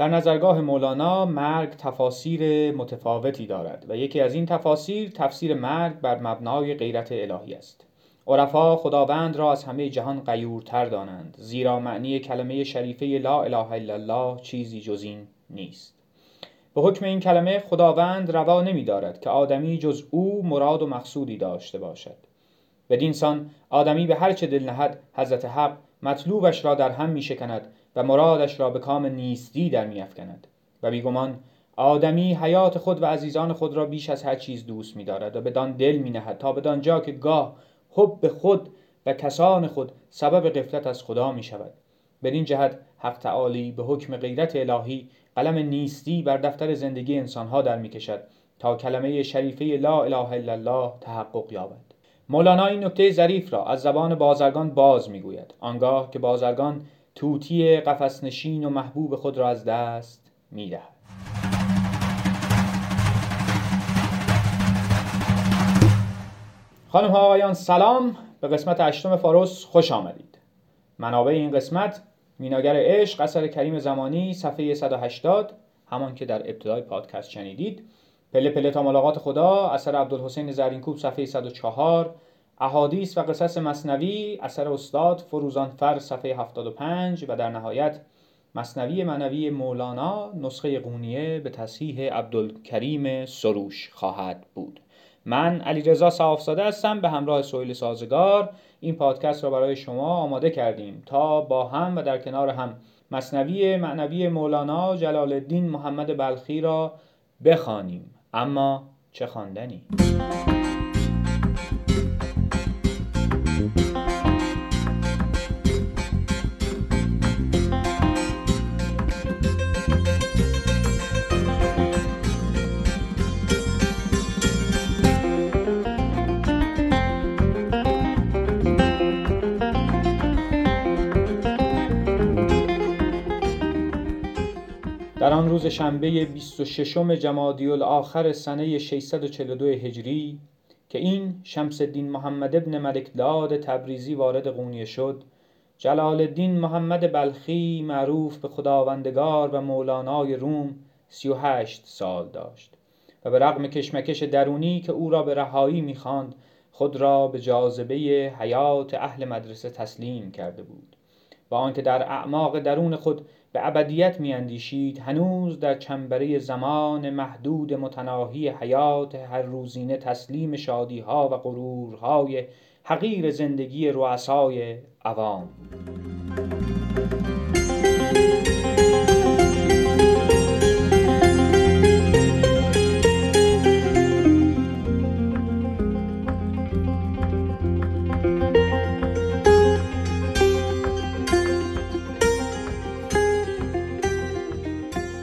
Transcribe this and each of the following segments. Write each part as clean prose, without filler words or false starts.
در نظرگاه مولانا مرگ تفاسیر متفاوتی دارد و یکی از این تفاسیر تفسیر مرگ بر مبنای غیرت الهی است. عرفا خداوند را از همه جهان غیورتر دانند، زیرا معنی کلمه شریفه لا اله الا الله چیزی جز این نیست. به حکم این کلمه خداوند روا نمی دارد که آدمی جز او مراد و مقصودی داشته باشد. بدین سان آدمی به هر چه دل نهد حضرت حق مطلوبش را در هم می شکند و مرادش را به کام نیستی در می افکند. و بیگمان آدمی حیات خود و عزیزان خود را بیش از هر چیز دوست می دارد و بدان دل می نهد تا بدان جا که گاه حب خود و کسان خود سبب غفلت از خدا می شود. بدین جهت حق تعالی به حکم غیرت الهی قلم نیستی بر دفتر زندگی انسانها در می کشد تا کلمه شریفه لا اله الا الله تحقق یابد. مولانا این نکته ظریف را از زبان بازرگان باز می گوید، آنگاه که بازرگان طوطی قفس‌نشین و محبوب خود را از دست می دهد. خانم ها آقایان سلام، به قسمت 8 فاروس خوش آمدید. منابع این قسمت: میناگر عشق اثر کریم زمانی، صفحه 180، همان که در ابتدای پادکست شنیدید. پله پله تا ملاقات خدا اثر عبدالحسین زرینکوب، صفحه 104. احادیث و قصص مثنوی اثر استاد فروزان فر، صفحه 75. و در نهایت مثنوی معنوی مولانا نسخه قونیه به تصحیح عبدالکریم سروش خواهد بود. من علیرضا صحاف‌زاده هستم، به همراه سویل سازگار این پادکست را برای شما آماده کردیم تا با هم و در کنار هم مثنوی معنوی مولانا جلال الدین محمد بلخی را بخوانیم. اما چه خواندنی! در آن روز شنبه 26 جمادی الاخر سنه 642 هجری که این شمس الدین محمد ابن ملک داد تبریزی وارد قونیه شد، جلال الدین محمد بلخی معروف به خداوندگار و مولانای روم 38 سال داشت و به رغم کشمکش درونی که او را به رهایی می‌خواند، خود را به جاذبه حیات اهل مدرسه تسلیم کرده بود. با آنکه در اعماق درون خود به ابدیت می‌اندیشید، هنوز در چنبره زمان محدود متناهی حیات هر روزینه تسلیم شادی‌ها و غرورهای حقیر زندگی رؤسای عوام.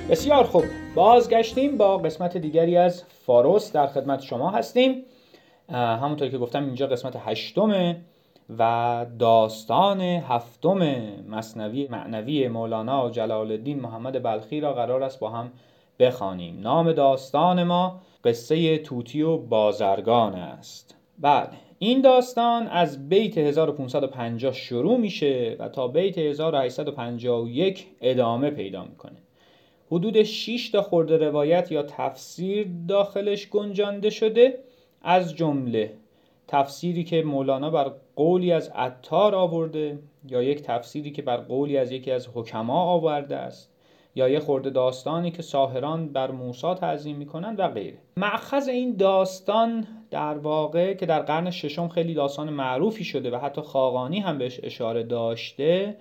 بسیار خوب، بازگشتیم با قسمت دیگری از فاروس، در خدمت شما هستیم. همونطور که گفتم اینجا قسمت 8 و داستان 7 مثنوی معنوی مولانا جلال الدین محمد بلخی را قرار است با هم بخوانیم. نام داستان ما قصه طوطی و بازرگان است. بله، این داستان از بیت 1550 شروع میشه و تا بیت 1851 ادامه پیدا میکنه. حدود 6 تا خورده روایت یا تفسیر داخلش گنجانده شده، از جمله تفسیری که مولانا بر قولی از عطار آورده، یا یک تفسیری که بر قولی از یکی از حکما آورده است، یا یک خورده داستانی که ساحران بر موسی تعظیم می‌کنند و غیره. مأخذ این داستان در واقع که در قرن 6 خیلی داستان معروفی شده و حتی خاقانی هم بهش اشاره داشته،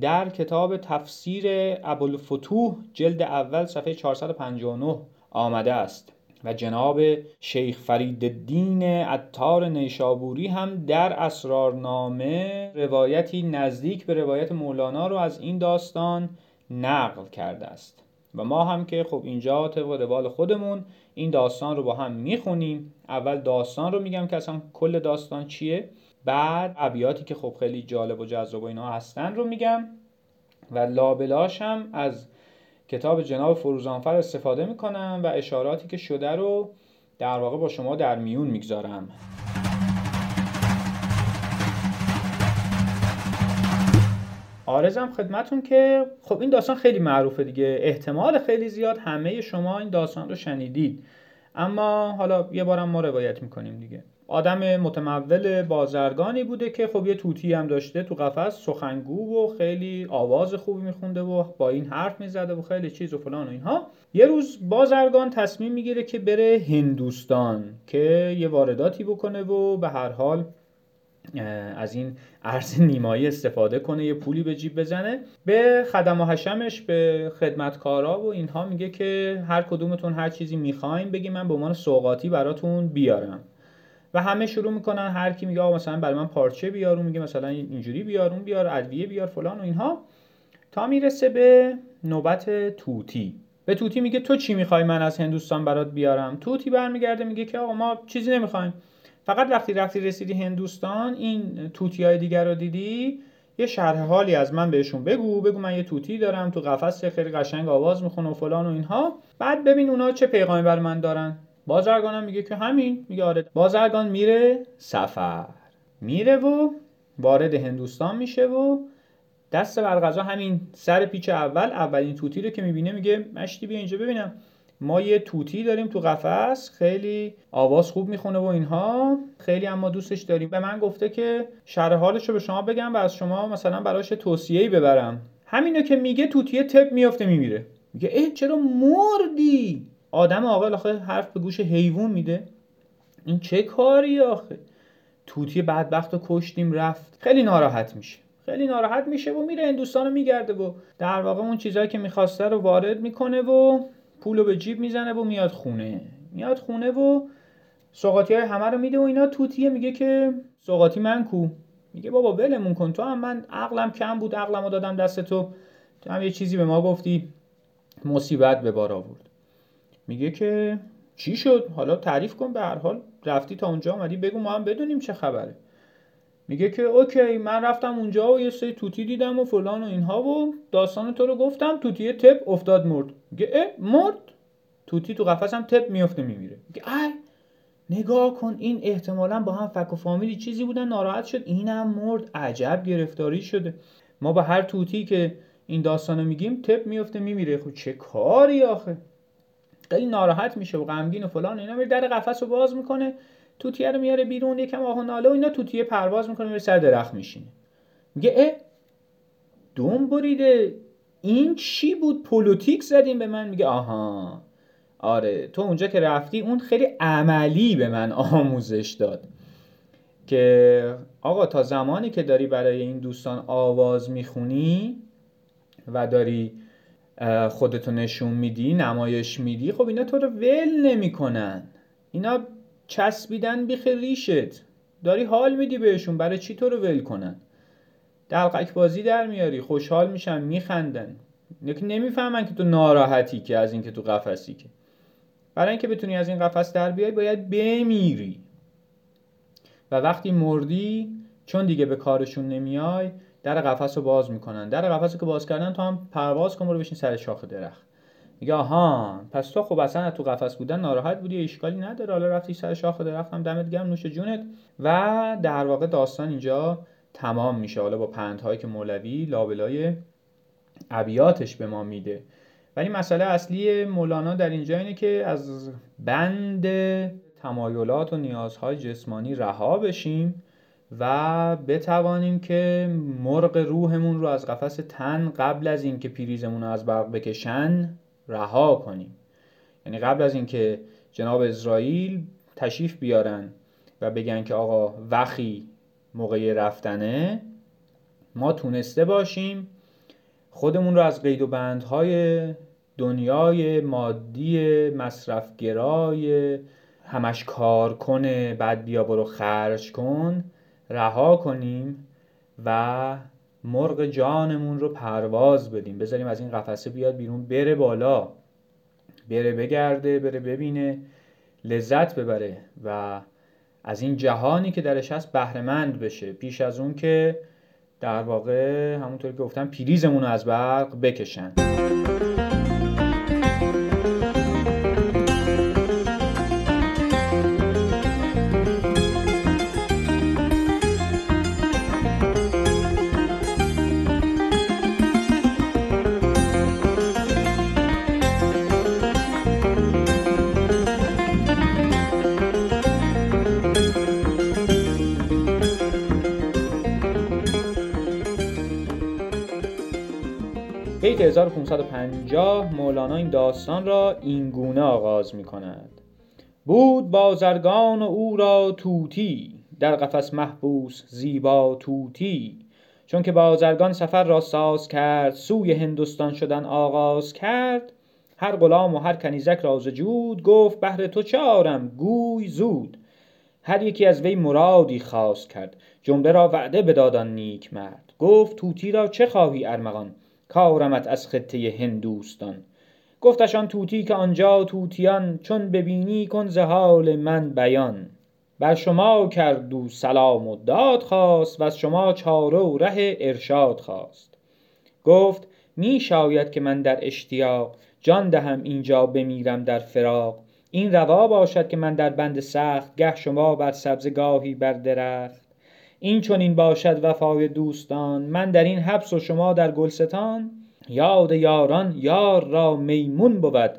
در کتاب تفسیر ابوالفتوح جلد اول صفحه 459 آمده است و جناب شیخ فرید الدین عطار نیشابوری هم در اسرارنامه روایتی نزدیک به روایت مولانا رو از این داستان نقل کرده است و ما هم که خب اینجا طبق روال خودمون این داستان رو با هم میخونیم. اول داستان رو میگم که اصلا کل داستان چیه، بعد ابیاتی که خب خیلی جالب و جذاب و اینا هستن رو میگم و لابلاش هم از کتاب جناب فروزانفر استفاده میکنم و اشاراتی که شده رو در واقع با شما در میون میگذارم. عارضم خدمتون که خب این داستان خیلی معروفه دیگه، احتمال خیلی زیاد همه شما این داستان رو شنیدید، اما حالا یه بارم ما روایت میکنیم دیگه. آدم متمول بازرگانی بوده که خب یه طوطی هم داشته تو قفس، سخنگو و خیلی آواز خوبی میخونده و با این حرف میزده و خیلی چیز و فلان و اینها. یه روز بازرگان تصمیم میگیره که بره هندوستان که یه وارداتی بکنه و به هر حال از این ارز نیمایی استفاده کنه، یه پولی به جیب بزنه. به خدم و حشمش، به خدمتکارا و اینها میگه که هر کدومتون هر چیزی میخواین بگی، من به عنوان سوغاتی براتون بیارم. و همه شروع میکنن، هر کی میگه آقا مثلا برای من پارچه بیارون، میگه مثلا اینجوری بیارون، بیار ادویه بیار فلان و اینها، تا میرسه به نوبت توتی. به توتی میگه تو چی میخوای من از هندوستان برات بیارم؟ توتی برمیگرده میگه که آقا ما چیزی نمیخوایم، فقط وقتی رفتی رسیدی هندوستان این توتیای دیگر رو دیدی، یه شرح حالی از من بهشون بگو من یه توتی دارم تو قفس خیلی قشنگ آواز میخونه و فلان و اینها، بعد ببین اونا چه پیغامی برای من دارن. بازرگانم میگه که همین، میگه آره. بازرگان میره سفر، میره و وارد هندوستان میشه و دست بر قضا همین سر پیچ اولین توتی رو که میبینه میگه مشتی بیا اینجا ببینم، ما یه توتی داریم تو قفس خیلی آواز خوب میخونه و اینها، خیلی اما دوستش داریم، به من گفته که شرح حالش رو به شما بگم و از شما مثلا براش توصیه‌ای ببرم. همینو که میگه توتیه تپ میفته میمیره. میگه ای چرا مردی؟ آدم عاقل آخه حرف به گوش حیوان میده؟ این چه کاری آخه؟ توتی بدبختو کشتیم رفت. خیلی ناراحت میشه و میره هندوستانو میگرده و در واقع اون چیزایی که میخواسته رو وارد میکنه و پولو به جیب میزنه و میاد خونه و سوغاتیای همه رو میده و اینا. توتیه میگه که سوغاتی من کو؟ میگه بابا ولمون کن، تو هم من عقلم کم بود، عقلمو دادم دست تو هم یه چیزی به ما گفتی، مصیبت به بار آورد. میگه که چی شد؟ حالا تعریف کن، به هر حال رفتی تا اونجا اومدی بگو ما هم بدونیم چه خبره. میگه که اوکی، من رفتم اونجا و یه سری توتی دیدم و فلان و اینها و داستان تو رو گفتم، توتی تپ افتاد مرد. میگه مرد؟ توتی تو قفسم تپ میفته میمیره. میگه ای نگاه کن، این احتمالاً با هم فک و فامیلی چیزی بودن، ناراحت شد اینم مرد، عجب گرفتاری شده، ما با هر توتی که این داستانو میگیم تپ میفته میمیره، خب چه کاری آخه؟ خیلی ناراحت میشه و غمگین و فلان اینا. میره در قفس رو باز میکنه، توتیه رو میاره بیرون، یکم آه و ناله و اینا. توتیه پرواز میکنه میره سر درخت میشینه. میگه دم بریده، این چی بود؟ پولوتیک زدیم به من. میگه آها آره، تو اونجا که رفتی اون خیلی عملی به من آموزش داد که آقا تا زمانی که داری برای این دوستان آواز میخونی و داری خودتو نشون میدی، نمایش میدی، خب اینا تو رو ول نمیکنن، اینا چسبیدن بیخ ریشت، داری حال میدی بهشون، برای چی تو رو ول کنن؟ دلقک بازی در میاری، خوشحال میشن، میخندن، نمیفهمن که تو ناراحتی که از این که تو قفسی، که برای اینکه بتونی از این قفس در بیای باید بمیری و وقتی مردی چون دیگه به کارشون نمیای در قفس رو باز میکنن. در قفس رو که باز کردن تو هم پرواز کن، برو بشین سر شاخه درخت. میگه آها پس تو خب اصلا تو قفس بودن ناراحت بودی، اشکالی نداره، حالا رفتی سر شاخه درخت هم دمت گرم، نوش جونت. و در واقع داستان اینجا تمام میشه، حالا با پندهایی که مولوی لابلای ابیاتش به ما میده. ولی مسئله اصلی مولانا در اینجا اینه که از بند تمایلات و نیازهای جسمانی رها بشیم و بتوانیم که مرغ روحمون رو از قفس تن قبل از این که پریزمون رو از برق بکشن رها کنیم. یعنی قبل از این که جناب اسرائیل تشریف بیارن و بگن که آقا وقی موقع رفتنه، ما تونسته باشیم خودمون رو از قید و بندهای دنیای مادی مصرفگرای همش کار کنه بعد بیا برو خرج کن رها کنیم و مرغ جانمون رو پرواز بدیم، بذاریم از این قفسه بیاد بیرون، بره بالا، بره بگرده، بره ببینه، لذت ببره و از این جهانی که درش هست بهره مند بشه، پیش از اون که در واقع همونطور که گفتم پریزمون رو از برق بکشن. بیت 1550 مولانا این داستان را اینگونه آغاز می کند: بود بازرگان و او را طوطی، در قفس محبوس زیبا طوطی. چون که بازرگان سفر را ساز کرد، سوی هندوستان شدن آغاز کرد. هر غلام و هر کنیزک را ز جود، گفت بهر تو چه آرم گوی زود. هر یکی از وی مرادی خواست کرد، جمله را وعده بداد آن نیک مرد. گفت طوطی را چه خواهی ارمغان، کارمت از خطه هندوستان. گفتش آن طوطی که آنجا طوطیان، چون ببینی کن ز حال من بیان. بر شما کرد و سلام و داد خواست، و از شما چاره و ره ارشاد خواست. گفت می شاید که من در اشتیاق، جان دهم اینجا بمیرم در فراق. این روا باشد که من در بند سخت، گه شما بر سبزه گاهی بر درخت. این چون این باشد وفای دوستان، من در این حبس و شما در گلستان. یاد یاران یار را میمون بود،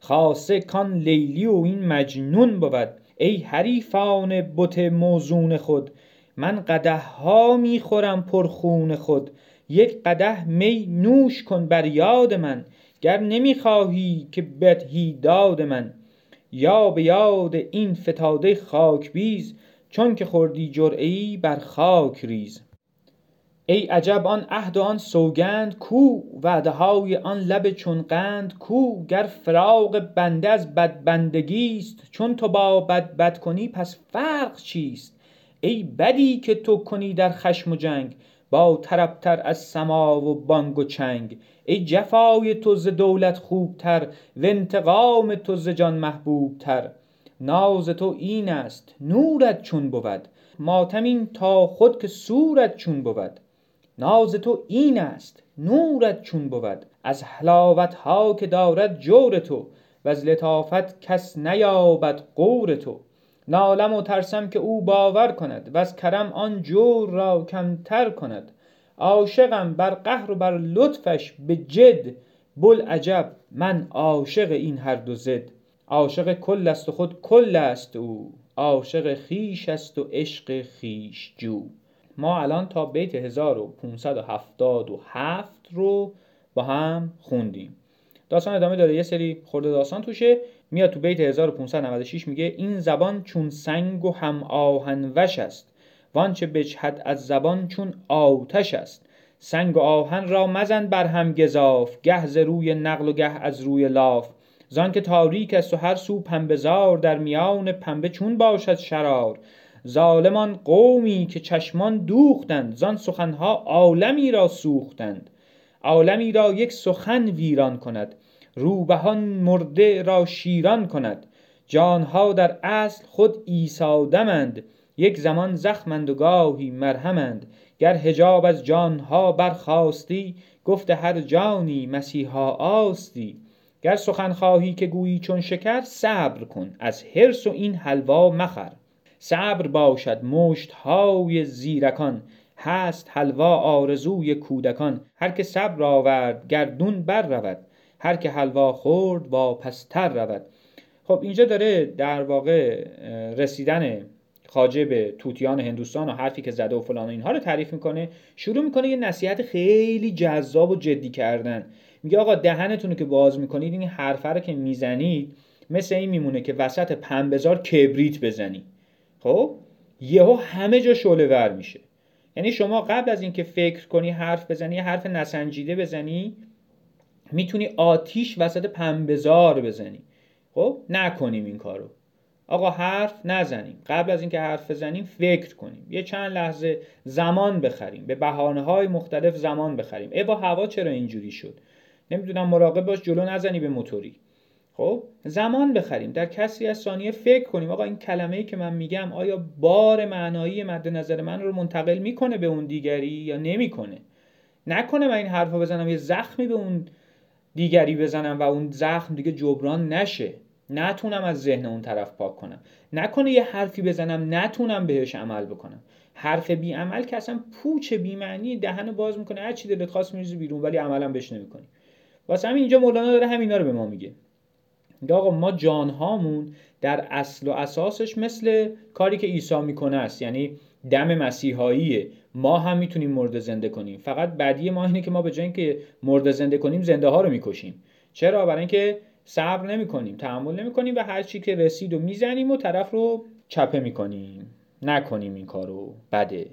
خاصه کان لیلی و این مجنون بود. ای حریفان بت موزون خود، من قدح ها می خورم پرخون خود. یک قدح می نوش کن بر یاد من، گر نمی خواهی که بدهی داد من. یا به یاد این فتاده خاک بیز، چون که خوردی جرعی بر خاک ریز. ای عجب آن عهد و آن سوگند کو، وعده های آن لب چون قند کو. گر فراق بنده از بدبندگیست، چون تو با بد کنی پس فرق چیست. ای بدی که تو کنی در خشم و جنگ، با طربتر از سما و بانگ و چنگ. ای جفای تو ز دولت خوبتر، و انتقام تو ز جان محبوبتر. ناز تو این است نورت چون بود، ماتم این تا خود که صورت چون بود. ناز تو این است نورت چون بود، از حلاوت ها که دارد جور تو، و از لطافت کس نیابد غور تو. نالم و ترسم که او باور کند، و از کرم آن جور را کمتر کند. عاشقم بر قهر و بر لطفش به جد، بلعجب من عاشق این هر دو زد. عاشق کل است و خود کل است او، عاشق خیش است و عشق خیش جو. ما الان تا بیت 1577 رو با هم خوندیم. داستان ادامه داره، یه سری خورده داستان توشه. میاد تو بیت 1596 میگه: این زبان چون سنگ و هم آهن وش است، وانچه بجهد از زبان چون آتش است. سنگ و آهن را مزن بر هم گزاف، گه ز روی نقل و گه از روی لاف. زان که تاریک است و هر سو پنبه زار، در میان پنبه چون باشد شرار. ظالمان قومی که چشمان دوختند، زان سخنها عالمی را سوختند. عالمی را یک سخن ویران کند، روبهان مرده را شیران کند. جانها در اصل خود ایسادمند، یک زمان زخمند و گاهی مرهمند. گر حجاب از جانها برخاستی، گفت هر جانی مسیحا آستی. گر سخن خواهی که گویی چون شکر، صبر کن از حرص و این حلوا مخر. صبر باشد مشتهای زیرکان، هست حلوا آرزوی کودکان. هر که صبر آورد گردون بر رود، هر که حلوا خورد واپستر رود. خب اینجا داره در واقع رسیدن خواجه به طوطیان هندوستان و حرفی که زده و فلان و اینها رو تعریف میکنه. شروع میکنه یه نصیحت خیلی جذاب و جدی کردن. میگه آقا دهنتون رو که باز میکنید، این حرفه رو که میزنید، مثل این میمونه که وسط پنبه‌زار کبریت بزنی. خب یهو همه جا شعله ور میشه. یعنی شما قبل از اینکه فکر کنی حرف بزنی، حرف نسنجیده بزنی، میتونی آتیش وسط پنبه‌زار بزنی. خب نکنیم این کارو. آقا حرف نزنیم، قبل از اینکه حرف بزنیم فکر کنیم، یه چند لحظه زمان بخریم، به بهانه‌های مختلف زمان بخریم. ای با هوا چرا اینجوری شد؟ نمیدونم، مراقب باش جلو نزنی به موتوری. خب زمان بخریم، در کسری از ثانیه فکر کنیم. آقا این کلمه‌ای که من میگم آیا بار معنایی مد نظر من رو منتقل میکنه به اون دیگری یا نمیکنه؟ نکنه من این حرفو بزنم یه زخمی به اون دیگری بزنم و اون زخم دیگه جبران نشه، نتونم از ذهن اون طرف پاک کنم. نکنه یه حرفی بزنم نتونم بهش عمل بکنم. حرف بی عمل که اصلا پوچ بی معنی، دهنو باز میکنه هر چی دلت خواست میریزی بیرون، ولی عملا بهش نمیکنی. واسه همین اینجا مولانا داره همینا رو به ما میگه. آقا ما جانهامون در اصل و اساسش مثل کاری که عیسی میکنه است، یعنی دم مسیحاییه. ما هم میتونیم مرده زنده کنیم. فقط بدی ما اینه که ما به جای اینکه مرده زنده کنیم، زنده ها رو میکشیم. چرا؟ برای اینکه صبر نمیکنیم، تحمل نمیکنیم و هر چی که رسید و میزنیم و طرف رو چپه میکنیم. نکنیم این کارو، بده.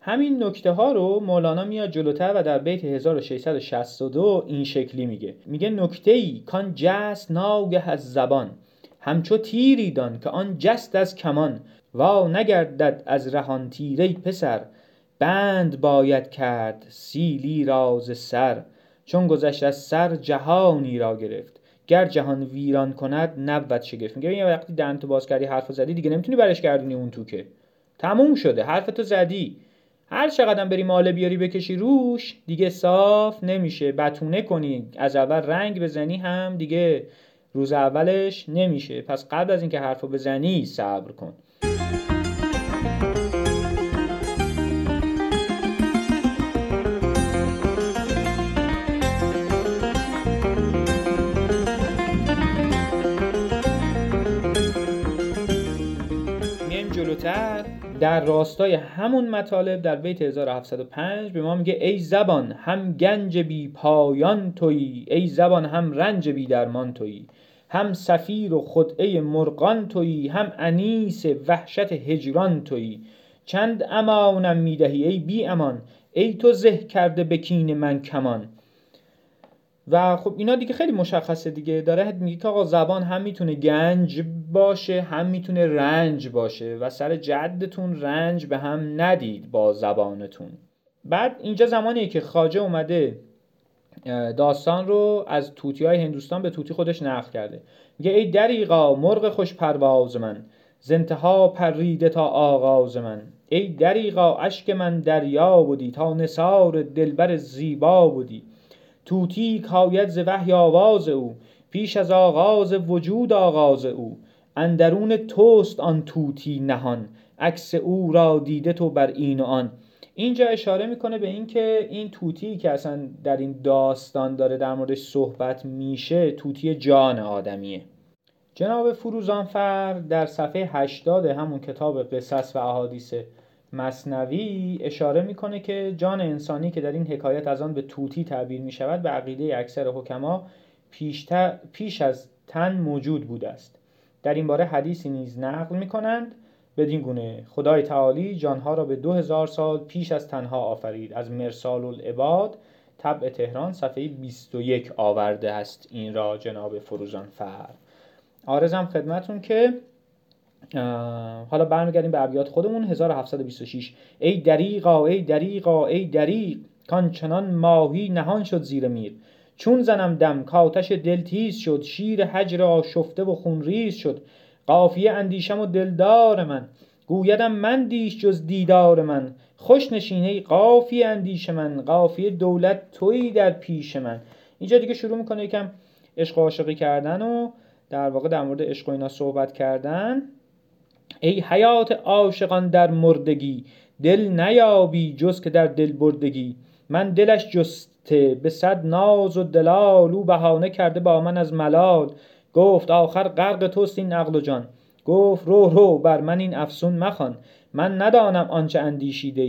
همین نکته ها رو مولانا میاد جلوتر و در بیت 1662 این شکلی میگه. میگه نکته‌ای کان جست ناگه از زبان، همچو تیری دان که آن جست از کمان. وا نگردد از رهان تیره پسر، بند باید کرد سیلی راز سر. چون گذشت از سر جهانی را گرفت، گر جهان ویران کند نبود شگفت. میگه یه وقتی دهنتو باز کردی، حرفو زدی، دیگه نمیتونی برش گردونی. اون تو که تموم شده، حرفتو زدی. هر چقدر بری ماله بیاری بکشی روش، دیگه صاف نمیشه. بتونه کنی، از اول رنگ بزنی، هم دیگه روز اولش نمیشه. پس قبل از اینکه حرفو بزنی صبر کن. میایم جلوتر. در راستای همون مطالب در بیت 1705 به ما میگه ای زبان هم گنج بی پایان تویی، ای زبان هم رنج بی درمان تویی، هم سفیر و خدعه مرغان تویی، هم انیس وحشت هجران تویی. چند امانم میدهی ای بی امان، ای تو زه کرده بکین من کمان. و خب اینا دیگه خیلی مشخصه دیگه. داره میگه که آقا زبان هم میتونه گنج باشه، هم میتونه رنج باشه و سر جدتون رنج به هم ندید با زبانتون. بعد اینجا زمانیه که خواجه اومده داستان رو از طوطی‌های هندوستان به طوطی خودش نقل کرده. میگه ای دریغا مرغ خوش پرواز من، ز انتها پریده تا آغاز من. ای دریغا اشک من دریا بودی، تا نثار دلبر زیبا بودی. طوطی کاید ز وحی آواز او، پیش از آغاز وجود آغاز او. اندرون توست آن طوطی نهان، عکس او را دیده تو بر این و آن. اینجا اشاره میکنه به این که این طوطی که اصلا در این داستان داره در موردش صحبت میشه، طوطی جان آدمیه. جناب فروزان فر در صفحه 80 همون کتاب قصص و احادیث مثنوی اشاره میکنه که جان انسانی که در این حکایت از آن به طوطی تعبیر میشود، به عقیده اکثر حکما پیش از تن موجود بوده است. در این باره حدیثی نیز نقل میکنند بدین گونه خدای تعالی جانها را به 2000 سال پیش از تنها آفرید. از مرسال العباد طبع تهران صفحه 21 آورده است این را جناب فروزان فر. عارضم خدمتون که حالا برمیگردیم به ابیات خودمون. 1726 ای دریغا ای دریغا ای دریغ، کان چنان ماهی نهان شد زیر میر. چون زنم دم کاتش دل تیز شد، شیر هجر آشفته و خونریز شد. قافیه اندیشم و دلدار من، گویدم من دیش جز دیدار من. خوش نشینه قافیه اندیش من، قافیه دولت تویی در پیش من. اینجا دیگه شروع میکنه یکم عشق و عاشقی کردن و در واقع در مورد عشق و اینا صحبت کردن. ای حیات عاشقان در مردگی، دل نیابی جز که در دل بردگی. من دلش جسته به صد ناز و دلال، او بهانه کرده با من از ملال. گفت آخر غرق توست این عقل و جان، گفت رو بر من این افسون مخوان. من ندانم آنچه اندیشیده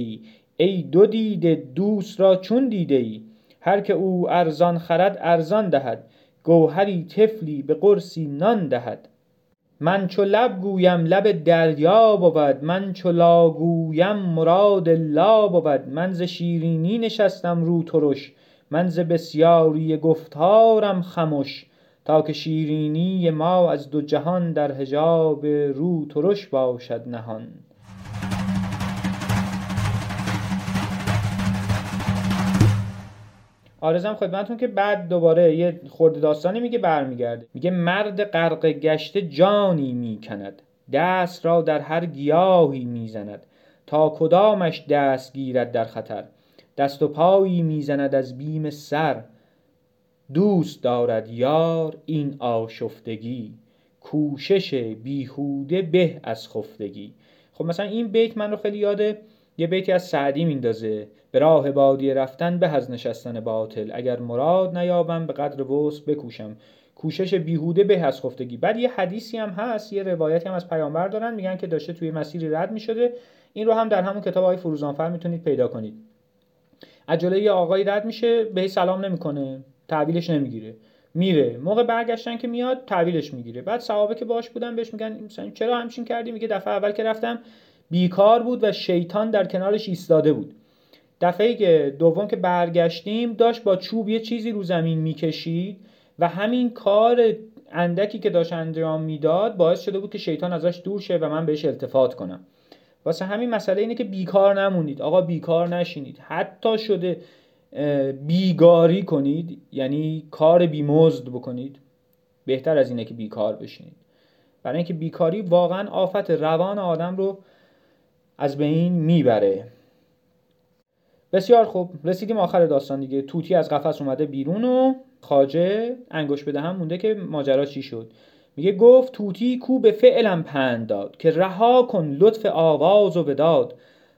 ای دو دیده دوست را چون دیده ای. هر که او ارزان خرد ارزان دهد، گوهری طفلی به قرصی نان دهد. من چو لب گویم لب دریا بود، من چو لا گویم مراد لا بود. من ز شیرینی نشستم رو ترش، من ز بسیاری گفتارم خموش. تا که شیرینی ما از دو جهان، در حجاب رو ترش باشد نهان. عارضم خدمتون که بعد دوباره یه خرد داستانی میگه برمیگرده. میگه مرد غرق گشته جانی میکند، دست را در هر گیاهی میزند. تا کدامش دست گیرد در خطر، دست و پایی میزند از بیم سر. دوست دارد یار این آشفتگی، کوشش بیهوده به از خفتگی. خب مثلا این بیت من رو خیلی یاده یه بیتی از سعدی میندازه. به راه بادیه رفتن به از نشستن باطل، اگر مراد نیابم به قدر وسع بکوشم. کوشش بیهوده به از خفتگی. بعد یه حدیثی هم هست، یه روایتی هم از پیامبر دارن، میگن که داشته توی مسیری رد میشده، این رو هم در همون کتاب آقای فروزان فر میتونید پیدا کنید. از جلوی آقایی رد میشه، به سلام نمیکنه، تحویلش نمیگیره، میره. موقع برگشتن که میاد تحویلش میگیره. بعد صحابه که باهاش بودن بهش میگن مثلا چرا همچین کردی؟ میگه دفعه اول که رفتم بیکار بود و شیطان در کنارش ایستاده بود. دفعه دوم که برگشتیم داشت با چوب یه چیزی رو زمین میکشید و همین کار اندکی که داشت انجام میداد باعث شده بود که شیطان ازش دور شه و من بهش التفات کنم. واسه همین مسئله اینه که بیکار نمونید آقا، بیکار نشینید، حتی شده بیگاری کنید، یعنی کار بیمزد بکنید، بهتر از اینه که بیکار بشینید. برای اینکه بیکاری واقعا آفت روان آدم رو از بین میبره. بسیار خوب، رسیدیم آخر داستان دیگه. طوطی از قفس اومده بیرون و خواجه انگوش به دهن مونده که ماجرا چی شد. میگه گفت طوطی کو به فعلم پند داد، که رها کن لطف آواز و بداد،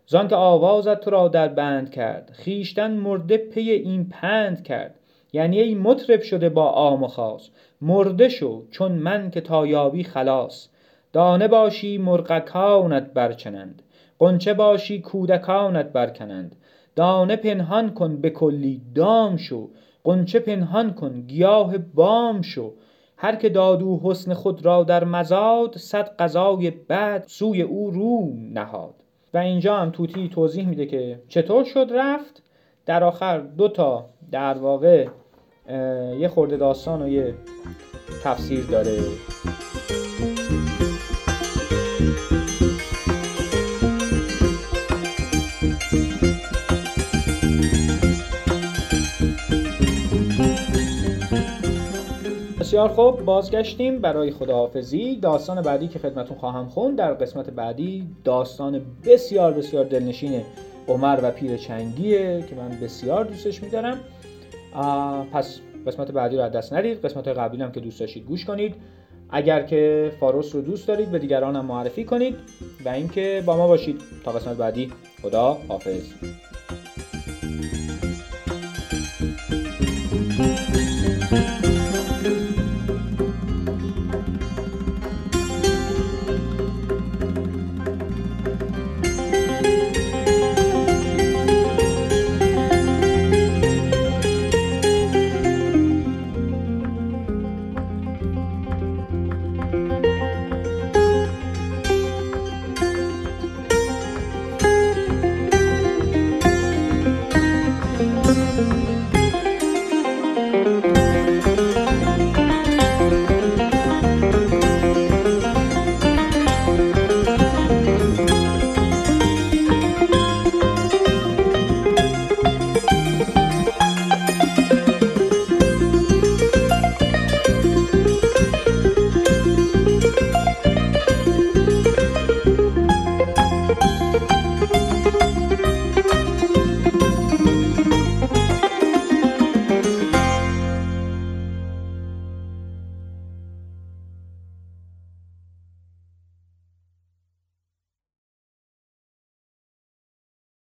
زان که آوازت تو را در بند کرد، خیشتن مرده پی این پند کرد. یعنی ای مطرب شده با عام و خاص، مرده شو چون من که تایابی خلاص. دانه باشی مرغکانت برچنند، قنچه باشی کودکانت برکنند. دانه پنهان کن به کلی دام شو، قنچه پنهان کن گیاه بام شو. هر که دادو حسن خود را در مزاد، صد قضای بد سوی او رو نهاد. و اینجا هم طوطی توضیح میده که چطور شد رفت. در آخر دوتا در واقع یه خورده داستان و یه تفسیر داره. بسیار خوب، بازگشتیم برای خداحافظی. داستان بعدی که خدمتون خواهم خوند در قسمت بعدی، داستان بسیار بسیار دلنشین عمر و پیر چنگیه که من بسیار دوستش میدارم. پس قسمت بعدی رو از دست ندید. قسمت قبلی هم که دوست داشتید گوش کنید. اگر که فاروس رو دوست دارید به دیگران هم معرفی کنید و اینکه با ما باشید تا قسمت بعدی. خدا حافظ.